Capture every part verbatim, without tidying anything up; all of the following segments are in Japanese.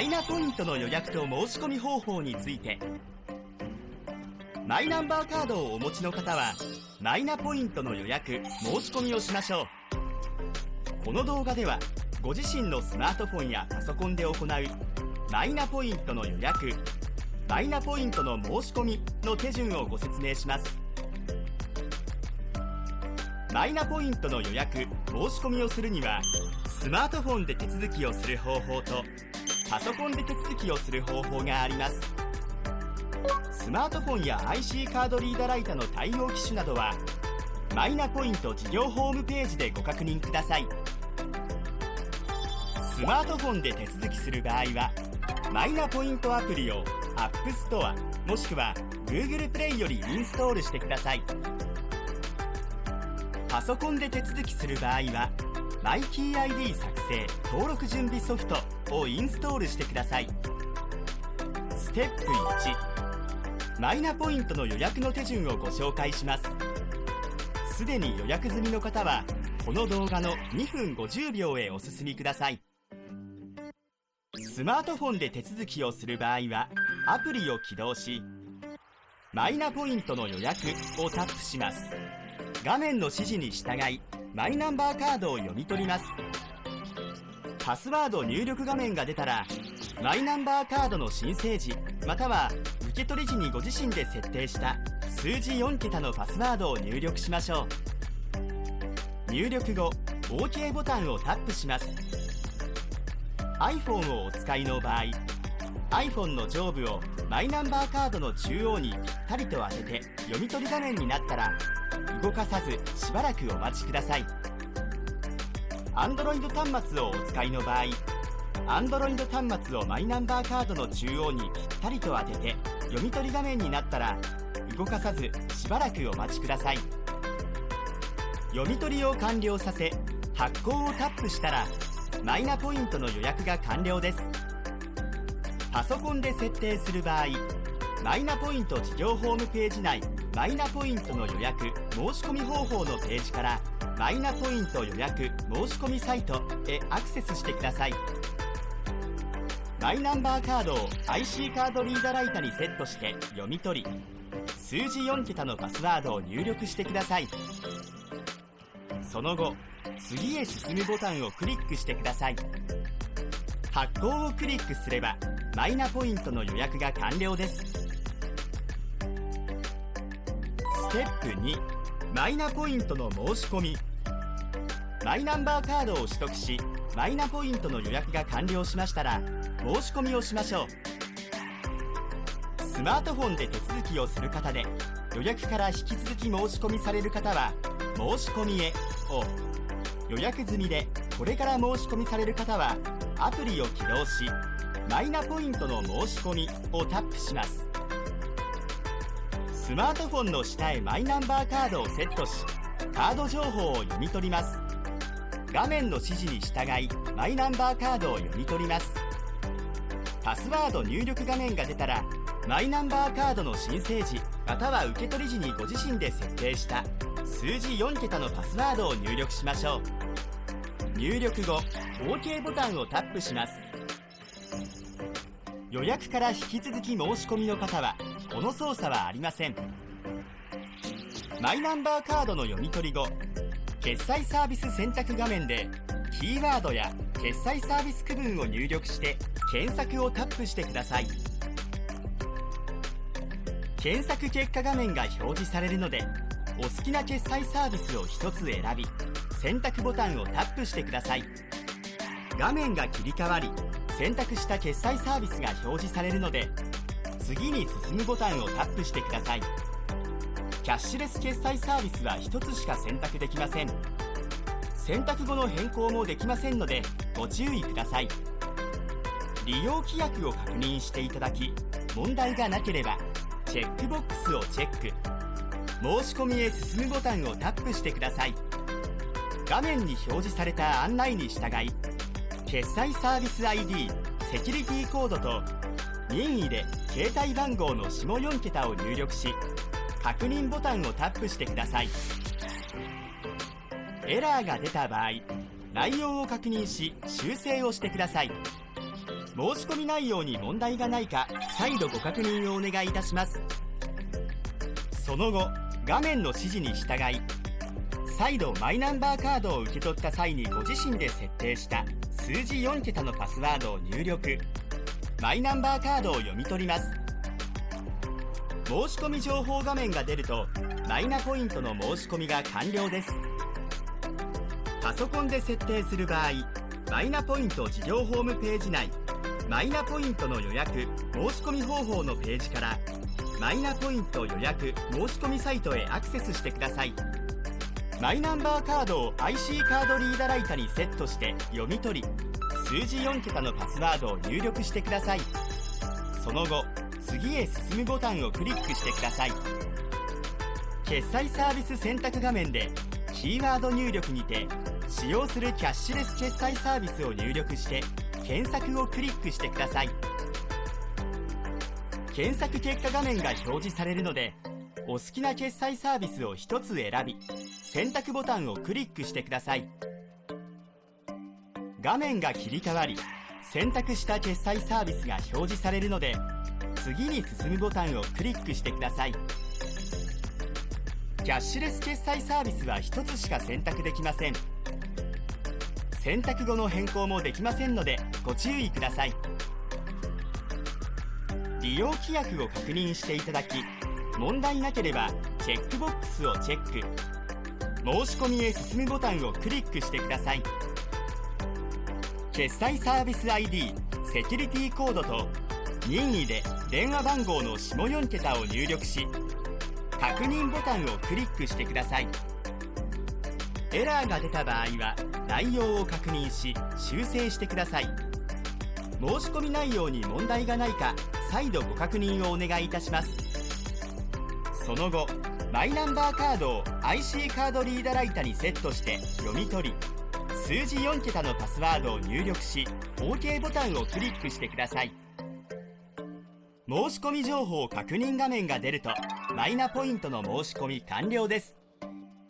マイナポイントの予約と申し込み方法について、マイナンバーカードをお持ちの方はマイナポイントの予約・申し込みをしましょう。この動画ではご自身のスマートフォンやパソコンで行うマイナポイントの予約・マイナポイントの申し込みの手順をご説明します。マイナポイントの予約・申し込みをするには、スマートフォンで手続きをする方法とパソコンで手続きをする方法があります。スマートフォンや アイシー カードリーダライタの対応機種などはマイナポイント事業ホームページでご確認ください。スマートフォンで手続きする場合は、マイナポイントアプリを App Store もしくは Google Play よりインストールしてください。パソコンで手続きする場合は、マイキー アイディー 作成登録準備ソフトをインストールしてください。ステップいち、マイナポイントの予約の手順をご紹介します。すでに予約済みの方はこの動画のにふんごじゅうびょうへお進みください。スマートフォンで手続きをする場合は、アプリを起動し、マイナポイントの予約をタップします。画面の指示に従い、マイナンバーカードを読み取ります。パスワード入力画面が出たら、マイナンバーカードの申請時または受取時にご自身で設定した数字よんけたのパスワードを入力しましょう。入力後、 OK ボタンをタップします。 iPhone をお使いの場合、 iPhone の上部をマイナンバーカードの中央にぴったりと当てて読み取り画面になったら、動かさずしばらくお待ちください。 Android 端末をお使いの場合、 Android 端末をマイナンバーカードの中央にぴったりと当てて読み取り画面になったら、動かさずしばらくお待ちください。読み取りを完了させ、発行をタップしたらマイナポイントの予約が完了です。パソコンで設定する場合、マイナポイント事業ホームページ内マイナポイントの予約・申し込み方法のページからマイナポイント予約・申し込みサイトへアクセスしてください。マイナンバーカードを アイシー カードリーダライタにセットして読み取り、数字よんけたのパスワードを入力してください。その後、次へ進むボタンをクリックしてください。発行をクリックすればマイナポイントの予約が完了です。ステップに、マイナポイントの申し込み。マイナンバーカードを取得し、マイナポイントの予約が完了しましたら、申し込みをしましょう。スマートフォンで手続きをする方で、予約から引き続き申し込みされる方は、申し込みへを、予約済みでこれから申し込みされる方は、アプリを起動し、マイナポイントの申し込みをタップします。スマートフォンの下へマイナンバーカードをセットし、カード情報を読み取ります。画面の指示に従い、マイナンバーカードを読み取ります。パスワード入力画面が出たら、マイナンバーカードの申請時または受取時にご自身で設定した数字よんけたのパスワードを入力しましょう。入力後、 OK ボタンをタップします。予約から引き続き申し込みの方はこの操作はありません。マイナンバーカードの読み取り後、決済サービス選択画面でキーワードや決済サービス区分を入力して検索をタップしてください。検索結果画面が表示されるので、お好きな決済サービスをひとつ選び、選択ボタンをタップしてください。画面が切り替わり、選択した決済サービスが表示されるので、次に進むボタンをタップしてください。キャッシュレス決済サービスはひとつしか選択できません。選択後の変更もできませんのでご注意ください。利用規約を確認していただき、問題がなければチェックボックスをチェック。申し込みへ進むボタンをタップしてください。画面に表示された案内に従い、決済サービス アイディー、セキュリティコードと任意で携帯番号の下よんけたを入力し、確認ボタンをタップしてください。エラーが出た場合、内容を確認し修正をしてください。申申し込み内容に問題がないか再度ご確認をお願いいたします。その後、画面の指示に従い再度マイナンバーカードを受け取った際にご自身で設定した数字よんけたのパスワードを入力、マイナンバーカードを読み取ります。申し込み情報画面が出るとマイナポイントの申し込みが完了です。パソコンで設定する場合、マイナポイント事業ホームページ内、マイナポイントの予約・申し込み方法のページからマイナポイント予約・申し込みサイトへアクセスしてください。マイナンバーカードを アイシー カードリーダライタにセットして読み取り、数字よんけたのパスワードを入力してください。その後、次へ進むボタンをクリックしてください。決済サービス選択画面でキーワード入力にて使用するキャッシュレス決済サービスを入力して検索をクリックしてください。検索結果画面が表示されるので、お好きな決済サービスをひとつ選び、選択ボタンをクリックしてください。画面が切り替わり、選択した決済サービスが表示されるので、次に進むボタンをクリックしてください。キャッシュレス決済サービスはひとつしか選択できません。選択後の変更もできませんのでご注意ください。利用規約を確認していただき、問題なければチェックボックスをチェック、申し込みへ進むボタンをクリックしてください。決済サービス アイディー、セキュリティコードと任意で電話番号の下よんけたを入力し、確認ボタンをクリックしてください。エラーが出た場合は内容を確認し修正してください。申し込み内容に問題がないか再度ご確認をお願いいたします。その後、マイナンバーカードを アイシー カードリーダライタにセットして読み取り、数字よんけたのパスワードを入力し オーケー ボタンをクリックしてください。申し込み情報確認画面が出るとマイナポイントの申し込み完了です。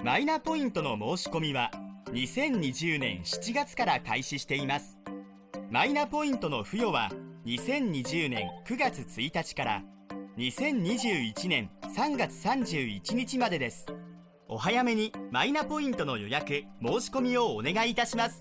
マイナポイントの申し込みはにせんにじゅうねんしちがつから開始しています。マイナポイントの付与はにせんにじゅうねんくがつついたちからにせんにじゅういちねんさんがつさんじゅういちにちまでです。お早めにマイナポイントの予約・申し込みをお願いいたします。